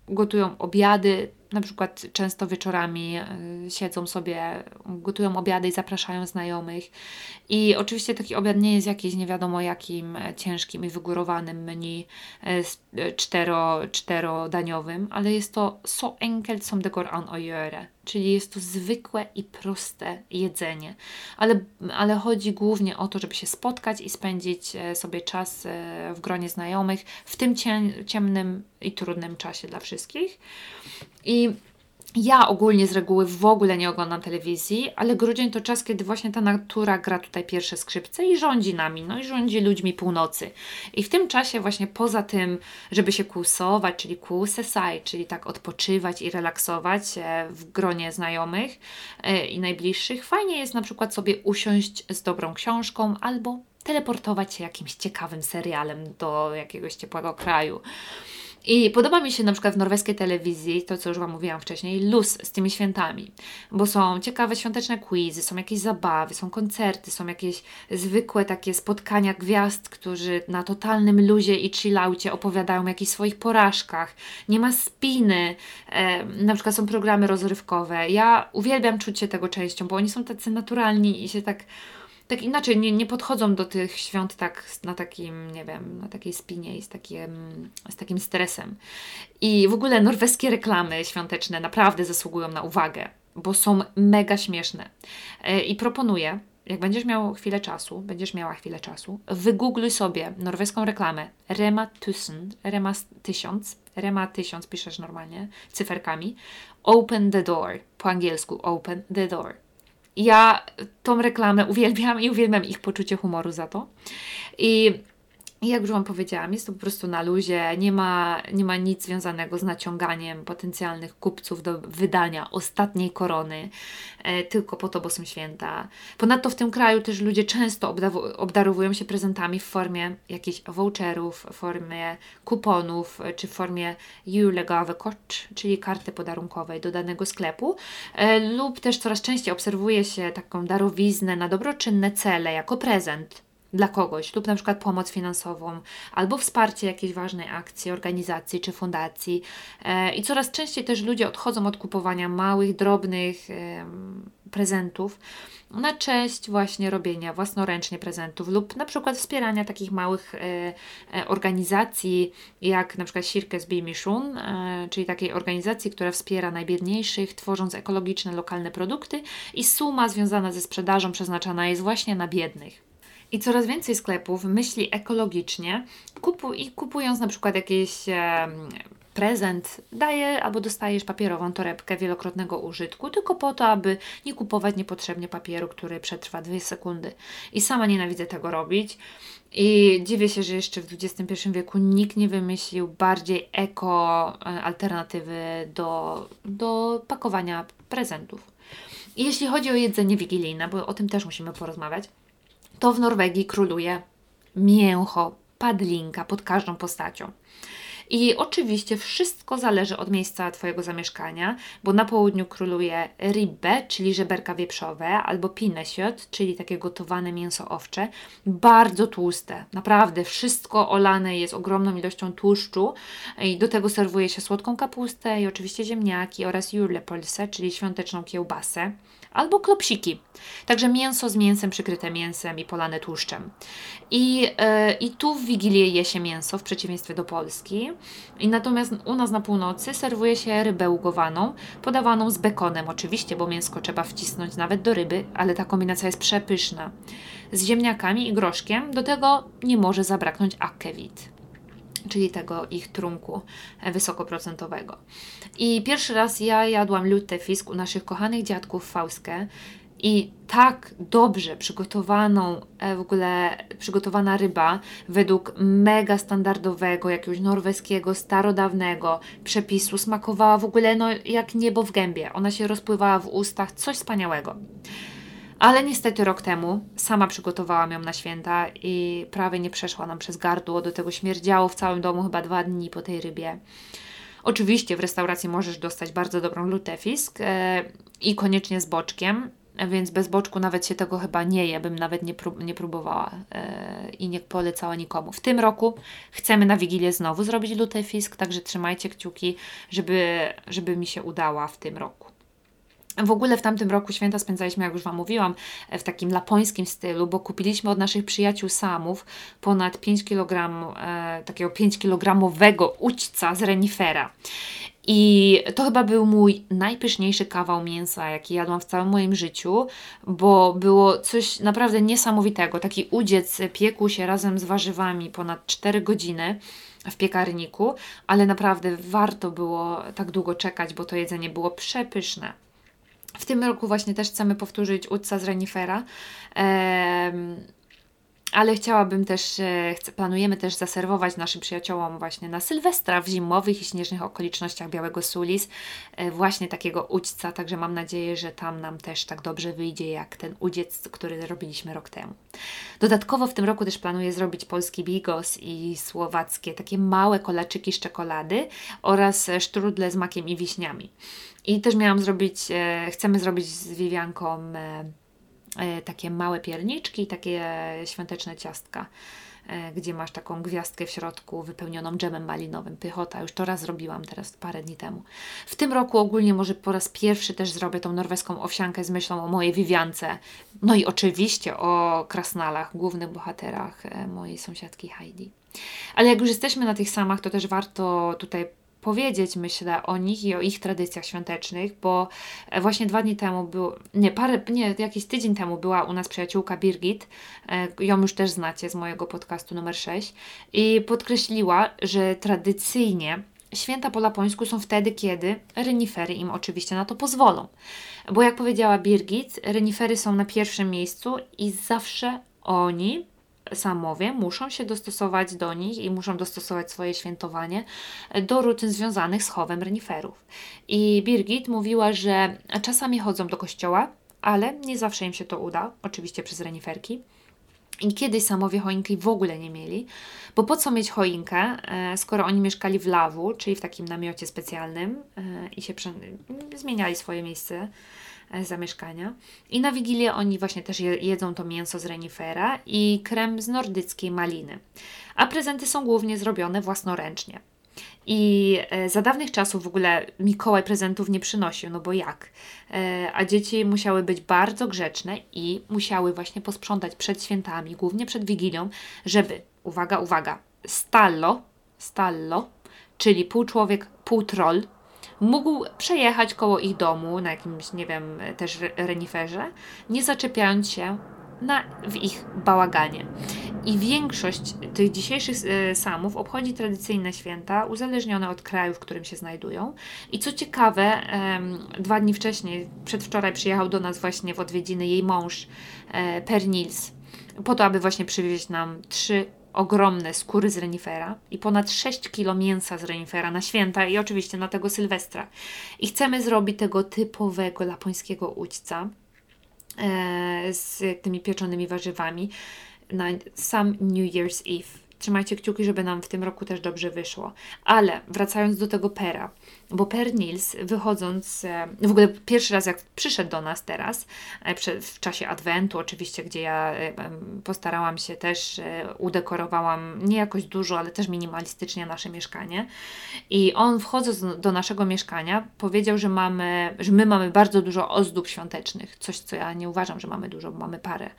gotują obiady, na przykład często wieczorami siedzą sobie, gotują obiady i zapraszają znajomych. I oczywiście taki obiad nie jest jakiś nie wiadomo jakim ciężkim i wygórowanym menu czterodaniowym, ale jest to so enkelt som det går an å gjøre, czyli jest to zwykłe i proste jedzenie, ale chodzi głównie o to, żeby się spotkać i spędzić sobie czas w gronie znajomych w tym ciemnym i trudnym czasie dla wszystkich. I ja ogólnie z reguły w ogóle nie oglądam telewizji, ale grudzień to czas, kiedy właśnie ta natura gra tutaj pierwsze skrzypce i rządzi nami, no i rządzi ludźmi północy. I w tym czasie właśnie poza tym, żeby się kłusować, czyli kłusesaj, czyli tak odpoczywać i relaksować w gronie znajomych i najbliższych, fajnie jest na przykład sobie usiąść z dobrą książką albo teleportować się jakimś ciekawym serialem do jakiegoś ciepłego kraju. I podoba mi się na przykład w norweskiej telewizji, to co już Wam mówiłam wcześniej, luz z tymi świętami, bo są ciekawe świąteczne quizy, są jakieś zabawy, są koncerty, są jakieś zwykłe takie spotkania gwiazd, którzy na totalnym luzie i chillaucie opowiadają o jakichś swoich porażkach, nie ma spiny, na przykład są programy rozrywkowe. Ja uwielbiam czuć się tego częścią, bo oni są tacy naturalni i się tak inaczej, nie podchodzą do tych świąt tak na takim, nie wiem, na takiej spinie i z takim stresem. I w ogóle norweskie reklamy świąteczne naprawdę zasługują na uwagę, bo są mega śmieszne. I proponuję, jak będziesz miał chwilę czasu, będziesz miała chwilę czasu, wygoogluj sobie norweską reklamę Rema 1000, piszesz normalnie, cyferkami, Open the Door, po angielsku Open the Door. Ja tą reklamę uwielbiam i uwielbiam ich poczucie humoru za to. I jak już Wam powiedziałam, jest to po prostu na luzie, nie ma nic związanego z naciąganiem potencjalnych kupców do wydania ostatniej korony, tylko po to, bo są święta. Ponadto w tym kraju też ludzie często obdarowują się prezentami w formie jakichś voucherów, w formie kuponów, czy w formie julegavekort, czyli karty podarunkowej do danego sklepu, lub też coraz częściej obserwuje się taką darowiznę na dobroczynne cele jako prezent dla kogoś, lub na przykład pomoc finansową, albo wsparcie jakiejś ważnej akcji, organizacji czy fundacji. I coraz częściej też ludzie odchodzą od kupowania małych, drobnych prezentów na cześć właśnie robienia własnoręcznie prezentów lub na przykład wspierania takich małych organizacji jak na przykład Kirkens Bymisjon, czyli takiej organizacji, która wspiera najbiedniejszych, tworząc ekologiczne, lokalne produkty, i suma związana ze sprzedażą przeznaczana jest właśnie na biednych. I coraz więcej sklepów myśli ekologicznie i kupując na przykład jakiś prezent, daje albo dostajesz papierową torebkę wielokrotnego użytku tylko po to, aby nie kupować niepotrzebnie papieru, który przetrwa 2 sekundy. I sama nienawidzę tego robić. I dziwię się, że jeszcze w XXI wieku nikt nie wymyślił bardziej alternatywy do pakowania prezentów. I jeśli chodzi o jedzenie wigilijne, bo o tym też musimy porozmawiać, to w Norwegii króluje mięcho, padlinka pod każdą postacią. I oczywiście wszystko zależy od miejsca Twojego zamieszkania, bo na południu króluje ribbe, czyli żeberka wieprzowe, albo pinnekjøtt, czyli takie gotowane mięso owcze, bardzo tłuste. Naprawdę wszystko olane jest ogromną ilością tłuszczu i do tego serwuje się słodką kapustę i oczywiście ziemniaki oraz julepølse, czyli świąteczną kiełbasę, albo klopsiki. Także mięso z mięsem, przykryte mięsem i polane tłuszczem. I tu w Wigilię je się mięso, w przeciwieństwie do Polski. I natomiast u nas na północy serwuje się rybę ugowaną, podawaną z bekonem oczywiście, bo mięsko trzeba wcisnąć nawet do ryby, ale ta kombinacja jest przepyszna. Z ziemniakami i groszkiem, do tego nie może zabraknąć akewit, czyli tego ich trunku wysokoprocentowego. I pierwszy raz ja jadłam lutefisk u naszych kochanych dziadków w Fauske i tak dobrze przygotowana ryba według mega standardowego, jakiegoś norweskiego, starodawnego przepisu smakowała w ogóle jak niebo w gębie. Ona się rozpływała w ustach, coś wspaniałego. Ale niestety rok temu sama przygotowałam ją na święta i prawie nie przeszła nam przez gardło. Do tego śmierdziało w całym domu chyba 2 dni po tej rybie. Oczywiście w restauracji możesz dostać bardzo dobrą lutefisk i koniecznie z boczkiem. Więc bez boczku nawet się tego chyba nie je, bym nawet nie próbowała i nie polecała nikomu. W tym roku chcemy na Wigilię znowu zrobić lutefisk, także trzymajcie kciuki, żeby mi się udała w tym roku. W ogóle w tamtym roku święta spędzaliśmy, jak już Wam mówiłam, w takim lapońskim stylu, bo kupiliśmy od naszych przyjaciół Samów ponad 5 kg, takiego 5-kilogramowego ućca z renifera. I to chyba był mój najpyszniejszy kawał mięsa, jaki jadłam w całym moim życiu, bo było coś naprawdę niesamowitego. Taki udziec piekł się razem z warzywami ponad 4 godziny w piekarniku, ale naprawdę warto było tak długo czekać, bo to jedzenie było przepyszne. W tym roku właśnie też chcemy powtórzyć ućca z renifera, ale chciałabym też, planujemy też zaserwować naszym przyjaciołom właśnie na Sylwestra w zimowych i śnieżnych okolicznościach Białego Sulis właśnie takiego ućca, także mam nadzieję, że tam nam też tak dobrze wyjdzie jak ten udziec, który robiliśmy rok temu. Dodatkowo w tym roku też planuję zrobić polski bigos i słowackie takie małe kolaczyki z czekolady oraz sztrudle z makiem i wiśniami. I też chcemy zrobić z Vivianką takie małe pierniczki, takie świąteczne ciastka, gdzie masz taką gwiazdkę w środku wypełnioną dżemem malinowym. Pychota, już to raz zrobiłam teraz parę dni temu. W tym roku ogólnie może po raz pierwszy też zrobię tą norweską owsiankę z myślą o mojej Viviance. No i oczywiście o krasnalach, głównych bohaterach mojej sąsiadki Heidi. Ale jak już jesteśmy na tych Samach, to też warto tutaj powiedzieć, myślę, o nich i o ich tradycjach świątecznych, bo właśnie jakiś tydzień temu była u nas przyjaciółka Birgit, ją już też znacie z mojego podcastu numer 6 i podkreśliła, że tradycyjnie święta po lapońsku są wtedy, kiedy renifery im oczywiście na to pozwolą, bo jak powiedziała Birgit, renifery są na pierwszym miejscu i zawsze Samowie muszą się dostosować do nich i muszą dostosować swoje świętowanie do rutyn związanych z chowem reniferów. I Birgit mówiła, że czasami chodzą do kościoła, ale nie zawsze im się to uda, oczywiście przez reniferki. I kiedyś Samowie choinki w ogóle nie mieli, bo po co mieć choinkę, skoro oni mieszkali w Lawu, czyli w takim namiocie specjalnym i się zmieniali swoje miejsce zamieszkania. I na Wigilię oni właśnie też jedzą to mięso z renifera i krem z nordyckiej maliny. A prezenty są głównie zrobione własnoręcznie. I za dawnych czasów w ogóle Mikołaj prezentów nie przynosił, no bo jak? A dzieci musiały być bardzo grzeczne i musiały właśnie posprzątać przed świętami, głównie przed Wigilią, żeby, uwaga, stallo, czyli pół człowiek, pół troll, mógł przejechać koło ich domu na jakimś, też reniferze, nie zaczepiając się w ich bałaganie. I większość tych dzisiejszych Samów obchodzi tradycyjne święta uzależnione od kraju, w którym się znajdują. I co ciekawe, 2 dni wcześniej, przedwczoraj przyjechał do nas właśnie w odwiedziny jej mąż Per Nils, po to, aby właśnie przywieźć nam 3 ogromne skóry z renifera i ponad 6 kg mięsa z renifera na święta i oczywiście na tego Sylwestra. I chcemy zrobić tego typowego lapońskiego ućca z tymi pieczonymi warzywami na sam New Year's Eve. Trzymajcie kciuki, żeby nam w tym roku też dobrze wyszło. Ale wracając do tego Pera, bo Per Nils w ogóle pierwszy raz jak przyszedł do nas teraz, w czasie Adwentu oczywiście, gdzie ja postarałam się też, udekorowałam nie jakoś dużo, ale też minimalistycznie nasze mieszkanie. I on wchodząc do naszego mieszkania powiedział, że my mamy bardzo dużo ozdób świątecznych. Coś, co ja nie uważam, że mamy dużo, bo mamy parę.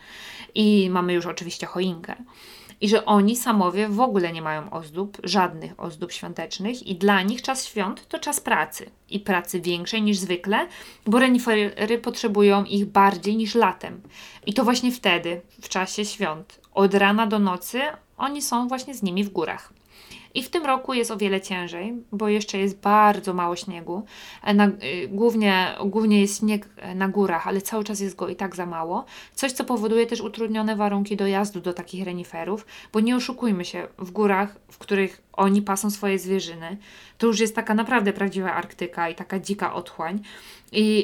I mamy już oczywiście choinkę. I że oni, Samowie, w ogóle nie mają ozdób, żadnych ozdób świątecznych i dla nich czas świąt to czas pracy. I pracy większej niż zwykle, bo renifery potrzebują ich bardziej niż latem. I to właśnie wtedy, w czasie świąt, od rana do nocy, oni są właśnie z nimi w górach. I w tym roku jest o wiele ciężej, bo jeszcze jest bardzo mało śniegu. Głównie jest śnieg na górach, ale cały czas jest go i tak za mało. Coś, co powoduje też utrudnione warunki dojazdu do takich reniferów, bo nie oszukujmy się, w górach, w których oni pasą swoje zwierzyny, to już jest taka naprawdę prawdziwa Arktyka i taka dzika otchłań.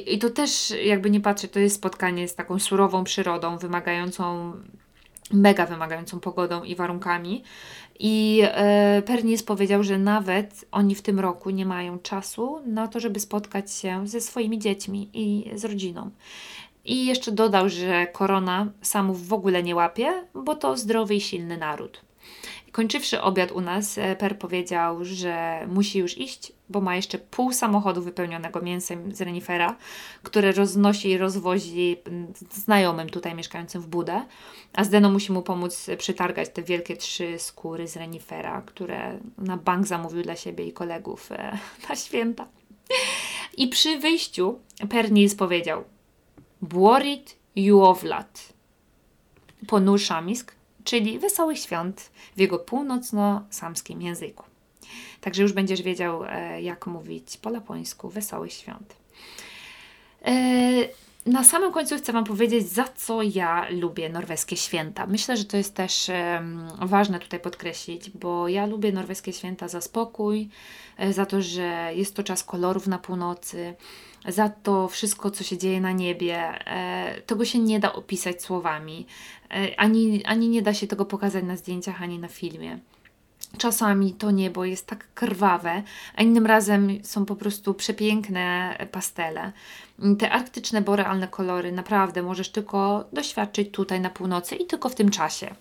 I to też, jakby nie patrzeć, to jest spotkanie z taką surową przyrodą, mega wymagającą pogodą i warunkami. I Per Nils powiedział, że nawet oni w tym roku nie mają czasu na to, żeby spotkać się ze swoimi dziećmi i z rodziną. I jeszcze dodał, że korona Samów w ogóle nie łapie, bo to zdrowy i silny naród. Kończywszy obiad u nas, Per powiedział, że musi już iść, bo ma jeszcze pół samochodu wypełnionego mięsem z renifera, które roznosi i rozwozi znajomym tutaj mieszkającym w Budę, a Zdeno musi mu pomóc przetargać te wielkie 3 skóry z renifera, które na bank zamówił dla siebie i kolegów na święta. I przy wyjściu Per Nils powiedział: Błorit Juowlat, ponur szamisk, czyli Wesołych Świąt w jego północno-samskim języku. Także już będziesz wiedział, jak mówić po lapońsku Wesołych Świąt. Na samym końcu chcę Wam powiedzieć, za co ja lubię norweskie święta. Myślę, że to jest też ważne tutaj podkreślić, bo ja lubię norweskie święta za spokój, za to, że jest to czas kolorów na północy, za to wszystko, co się dzieje na niebie. Tego się nie da opisać słowami, ani nie da się tego pokazać na zdjęciach, ani na filmie. Czasami to niebo jest tak krwawe, a innym razem są po prostu przepiękne pastele. Te arktyczne, borealne kolory naprawdę możesz tylko doświadczyć tutaj na północy i tylko w tym czasie.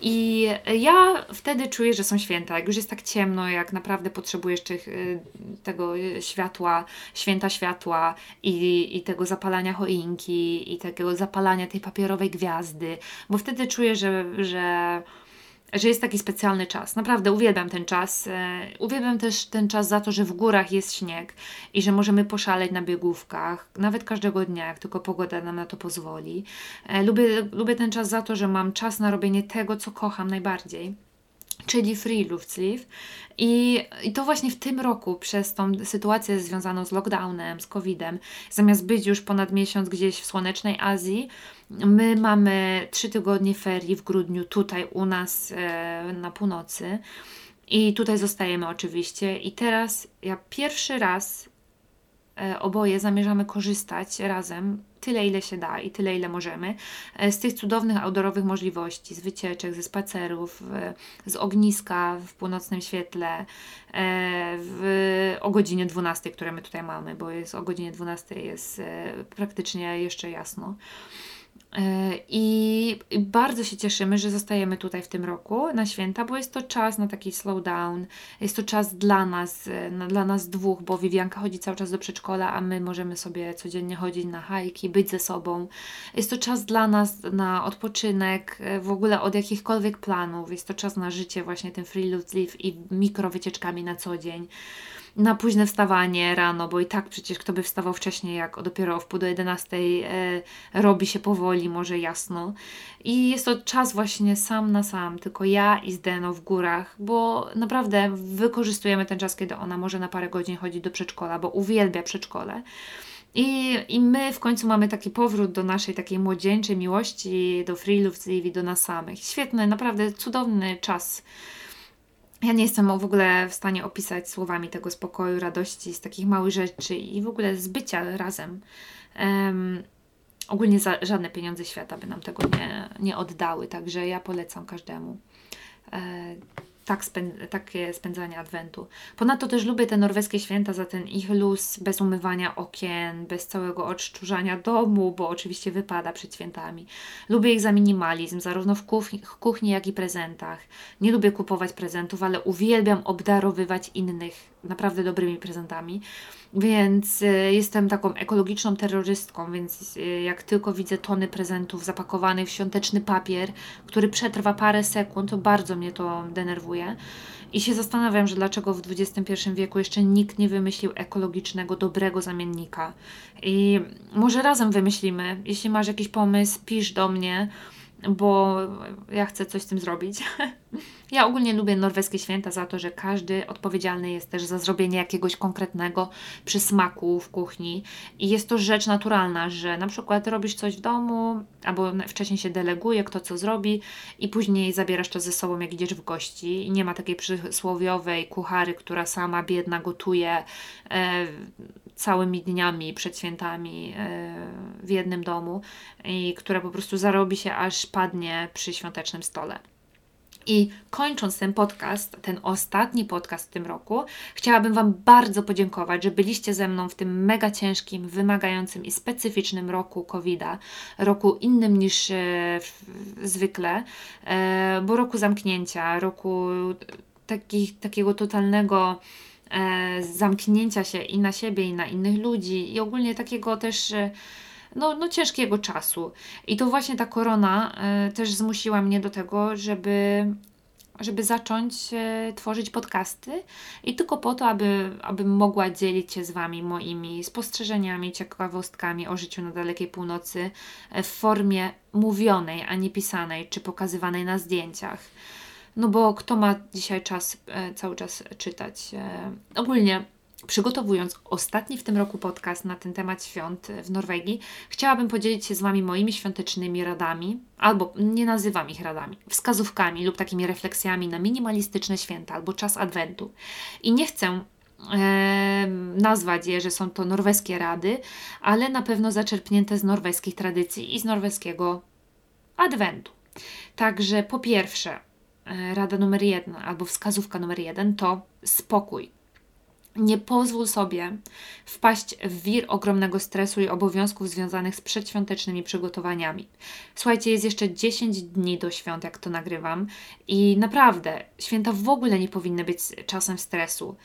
I ja wtedy czuję, że są święta. Jak już jest tak ciemno, jak naprawdę potrzebujesz tego światła, święta światła i tego zapalania choinki i takiego zapalania tej papierowej gwiazdy, bo wtedy czuję, że jest taki specjalny czas. Naprawdę uwielbiam ten czas. Uwielbiam też ten czas za to, że w górach jest śnieg i że możemy poszaleć na biegówkach, nawet każdego dnia, jak tylko pogoda nam na to pozwoli. Lubię ten czas za to, że mam czas na robienie tego, co kocham najbardziej, czyli friluftsliv. I to właśnie w tym roku, przez tą sytuację związaną z lockdownem, z COVID-em, zamiast być już ponad miesiąc gdzieś w słonecznej Azji, my mamy 3 tygodnie ferii w grudniu tutaj u nas na północy i tutaj zostajemy oczywiście. I teraz ja pierwszy raz oboje zamierzamy korzystać razem tyle, ile się da i tyle, ile możemy z tych cudownych, outdoorowych możliwości, z wycieczek, ze spacerów, z ogniska w północnym świetle o godzinie 12, które my tutaj mamy, bo jest o godzinie 12 jest praktycznie jeszcze jasno. I bardzo się cieszymy, że zostajemy tutaj w tym roku na święta, bo jest to czas na taki slowdown, jest to czas dla nas dwóch, bo Vivianka chodzi cały czas do przedszkola, a my możemy sobie codziennie chodzić na hajki, być ze sobą. Jest to czas dla nas na odpoczynek, w ogóle od jakichkolwiek planów, jest to czas na życie właśnie tym friluftsliv i mikrowycieczkami na co dzień. Na późne wstawanie rano, bo i tak przecież kto by wstawał wcześniej, jak dopiero o wpół do 11:00 robi się powoli, może jasno. I jest to czas właśnie sam na sam, tylko ja i Zdeno w górach, bo naprawdę wykorzystujemy ten czas, kiedy ona może na parę godzin chodzić do przedszkola, bo uwielbia przedszkole. I my w końcu mamy taki powrót do naszej takiej młodzieńczej miłości, do friluftsliv i do nas samych. Świetny, naprawdę cudowny czas. Ja nie jestem w ogóle w stanie opisać słowami tego spokoju, radości z takich małych rzeczy i w ogóle z bycia razem. Ogólnie żadne pieniądze świata by nam tego nie oddały, także ja polecam każdemu takie spędzanie adwentu. Ponadto też lubię te norweskie święta za ten ich luz, bez umywania okien, bez całego odszczurzania domu, bo oczywiście wypada przed świętami. Lubię ich za minimalizm, zarówno w kuchni, jak i prezentach. Nie lubię kupować prezentów, ale uwielbiam obdarowywać innych naprawdę dobrymi prezentami, więc jestem taką ekologiczną terrorystką, więc jak tylko widzę tony prezentów zapakowanych w świąteczny papier, który przetrwa parę sekund, to bardzo mnie to denerwuje i się zastanawiam, że dlaczego w XXI wieku jeszcze nikt nie wymyślił ekologicznego, dobrego zamiennika. I może razem wymyślimy, jeśli masz jakiś pomysł, pisz do mnie, bo ja chcę coś z tym zrobić. Ja ogólnie lubię norweskie święta za to, że każdy odpowiedzialny jest też za zrobienie jakiegoś konkretnego przysmaku w kuchni i jest to rzecz naturalna, że na przykład robisz coś w domu albo wcześniej się deleguje, kto co zrobi i później zabierasz to ze sobą, jak idziesz w gości i nie ma takiej przysłowiowej kuchary, która sama biedna gotuje całymi dniami przed świętami w jednym domu i która po prostu zarobi się, aż padnie przy świątecznym stole. I kończąc ten podcast, ten ostatni podcast w tym roku, chciałabym Wam bardzo podziękować, że byliście ze mną w tym mega ciężkim, wymagającym i specyficznym roku COVID-a, roku innym niż zwykle, bo roku zamknięcia, roku takiego totalnego zamknięcia się i na siebie, i na innych ludzi i ogólnie takiego też ciężkiego czasu. I to właśnie ta korona też zmusiła mnie do tego, żeby zacząć tworzyć podcasty i tylko po to, abym mogła dzielić się z Wami moimi spostrzeżeniami, ciekawostkami o życiu na Dalekiej Północy w formie mówionej, a nie pisanej czy pokazywanej na zdjęciach. No bo kto ma dzisiaj czas cały czas czytać? Ogólnie przygotowując ostatni w tym roku podcast na ten temat świąt w Norwegii, chciałabym podzielić się z Wami moimi świątecznymi radami, albo nie nazywam ich radami, wskazówkami lub takimi refleksjami na minimalistyczne święta albo czas Adwentu. I nie chcę nazwać je, że są to norweskie rady, ale na pewno zaczerpnięte z norweskich tradycji i z norweskiego Adwentu. Także po pierwsze, rada numer 1 albo wskazówka numer 1 to spokój. Nie pozwól sobie wpaść w wir ogromnego stresu i obowiązków związanych z przedświątecznymi przygotowaniami. Słuchajcie, jest jeszcze 10 dni do świąt, jak to nagrywam i naprawdę święta w ogóle nie powinny być czasem stresu.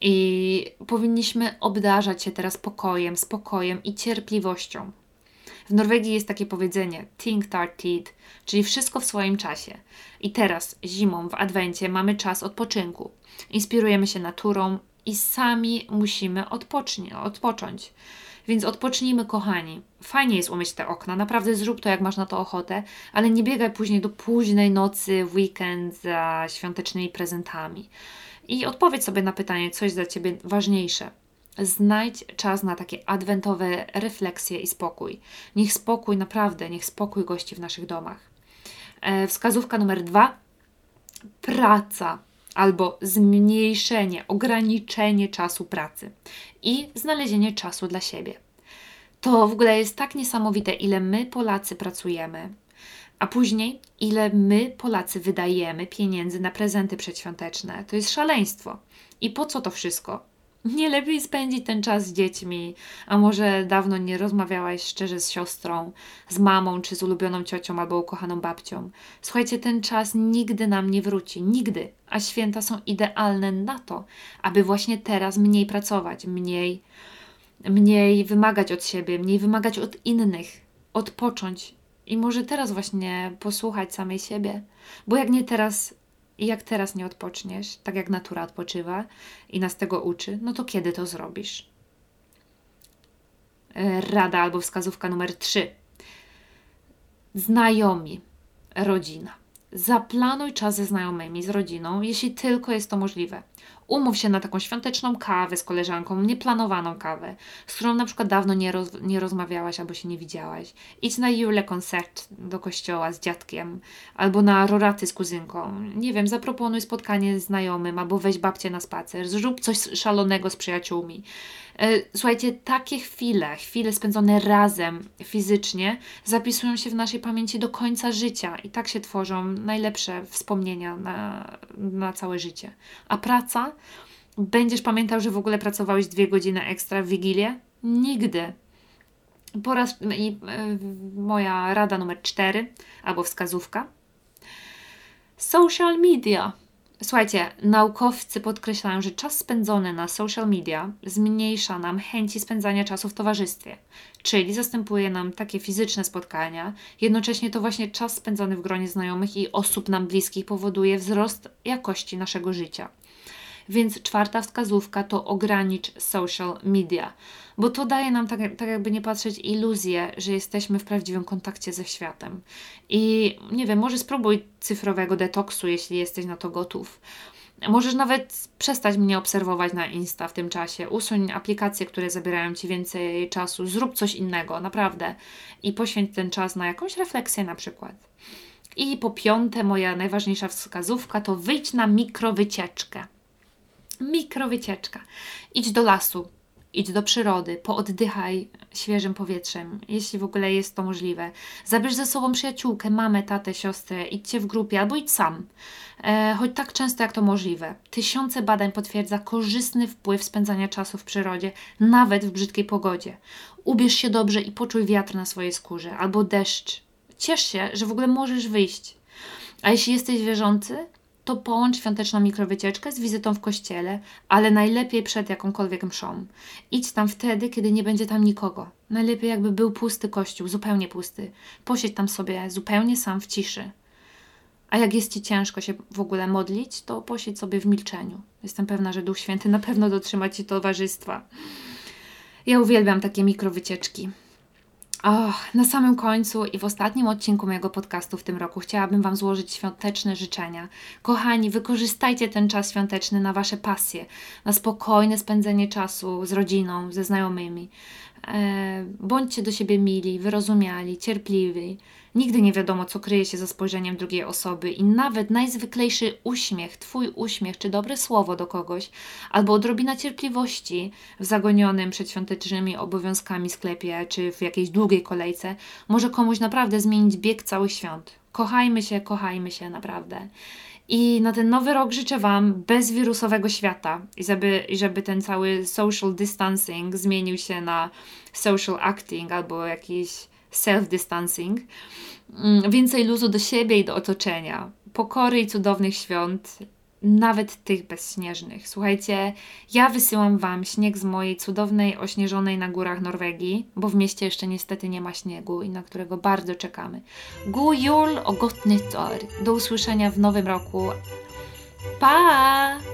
I powinniśmy obdarzać się teraz pokojem, spokojem i cierpliwością. W Norwegii jest takie powiedzenie Ting tar tid, czyli wszystko w swoim czasie. I teraz, zimą, w Adwencie mamy czas odpoczynku. Inspirujemy się naturą i sami musimy odpocząć. Więc odpocznijmy, kochani. Fajnie jest umyć te okna, naprawdę zrób to, jak masz na to ochotę, ale nie biegaj później do późnej nocy w weekend za świątecznymi prezentami. I odpowiedz sobie na pytanie, co jest dla Ciebie ważniejsze. Znajdź czas na takie adwentowe refleksje i spokój. Niech spokój gości w naszych domach. Wskazówka numer 2. Praca albo zmniejszenie, ograniczenie czasu pracy i znalezienie czasu dla siebie. To w ogóle jest tak niesamowite, ile my Polacy pracujemy, a później ile my Polacy wydajemy pieniędzy na prezenty przedświąteczne. To jest szaleństwo. I po co to wszystko? Nie lepiej spędzić ten czas z dziećmi, a może dawno nie rozmawiałaś szczerze z siostrą, z mamą, czy z ulubioną ciocią albo ukochaną babcią. Słuchajcie, ten czas nigdy nam nie wróci, nigdy, a święta są idealne na to, aby właśnie teraz mniej pracować, mniej wymagać od siebie, mniej wymagać od innych, odpocząć i może teraz właśnie posłuchać samej siebie, bo jak teraz nie odpoczniesz, tak jak natura odpoczywa i nas tego uczy, no to kiedy to zrobisz? Rada albo wskazówka numer 3. Znajomi, rodzina. Zaplanuj czas ze znajomymi, z rodziną, jeśli tylko jest to możliwe. Umów się na taką świąteczną kawę z koleżanką, nieplanowaną kawę, z którą na przykład dawno nie rozmawiałaś albo się nie widziałaś. Idź na julekoncert do kościoła z dziadkiem albo na roraty z kuzynką. Nie wiem, zaproponuj spotkanie z znajomym albo weź babcię na spacer, zrób coś szalonego z przyjaciółmi. Słuchajcie, takie chwile spędzone razem fizycznie zapisują się w naszej pamięci do końca życia i tak się tworzą najlepsze wspomnienia na całe życie. A praca? Będziesz pamiętał, że w ogóle pracowałeś 2 godziny ekstra w Wigilię? Nigdy. Moja rada numer 4, albo wskazówka. Social media. Słuchajcie, naukowcy podkreślają, że czas spędzony na social media zmniejsza nam chęci spędzania czasu w towarzystwie, czyli zastępuje nam takie fizyczne spotkania. Jednocześnie to właśnie czas spędzony w gronie znajomych i osób nam bliskich powoduje wzrost jakości naszego życia. Więc 4. wskazówka to ogranicz social media, bo to daje nam, tak jakby nie patrzeć, iluzję, że jesteśmy w prawdziwym kontakcie ze światem. I nie wiem, może spróbuj cyfrowego detoksu, jeśli jesteś na to gotów. Możesz nawet przestać mnie obserwować na Insta w tym czasie, usuń aplikacje, które zabierają Ci więcej czasu, zrób coś innego, naprawdę. I poświęć ten czas na jakąś refleksję na przykład. I po 5. moja najważniejsza wskazówka to wyjdź na mikrowycieczkę. Idź do lasu, idź do przyrody, pooddychaj świeżym powietrzem, jeśli w ogóle jest to możliwe. Zabierz ze sobą przyjaciółkę, mamę, tatę, siostrę, idźcie w grupie albo idź sam, choć tak często jak to możliwe. Tysiące badań potwierdza korzystny wpływ spędzania czasu w przyrodzie, nawet w brzydkiej pogodzie. Ubierz się dobrze i poczuj wiatr na swojej skórze albo deszcz. Ciesz się, że w ogóle możesz wyjść. A jeśli jesteś wierzący, to połącz świąteczną mikrowycieczkę z wizytą w kościele, ale najlepiej przed jakąkolwiek mszą. Idź tam wtedy, kiedy nie będzie tam nikogo. Najlepiej jakby był pusty kościół, zupełnie pusty. Posiedź tam sobie zupełnie sam w ciszy. A jak jest Ci ciężko się w ogóle modlić, to posiedź sobie w milczeniu. Jestem pewna, że Duch Święty na pewno dotrzyma Ci towarzystwa. Ja uwielbiam takie mikrowycieczki. Na samym końcu i w ostatnim odcinku mojego podcastu w tym roku chciałabym Wam złożyć świąteczne życzenia. Kochani, wykorzystajcie ten czas świąteczny na Wasze pasje, na spokojne spędzenie czasu z rodziną, ze znajomymi. Bądźcie do siebie mili, wyrozumiali, cierpliwi. Nigdy nie wiadomo, co kryje się za spojrzeniem drugiej osoby i nawet najzwyklejszy uśmiech, Twój uśmiech czy dobre słowo do kogoś albo odrobina cierpliwości w zagonionym przed świątecznymi obowiązkami sklepie czy w jakiejś długiej kolejce może komuś naprawdę zmienić bieg całych świąt. Kochajmy się naprawdę. I na ten nowy rok życzę Wam bezwirusowego świata i żeby ten cały social distancing zmienił się na social acting albo jakiś self-distancing. Więcej luzu do siebie i do otoczenia. Pokory i cudownych świąt, nawet tych bezśnieżnych. Słuchajcie, ja wysyłam Wam śnieg z mojej cudownej, ośnieżonej na górach Norwegii, bo w mieście jeszcze niestety nie ma śniegu i na którego bardzo czekamy. God jul och gott nytt år. Do usłyszenia w nowym roku. Pa!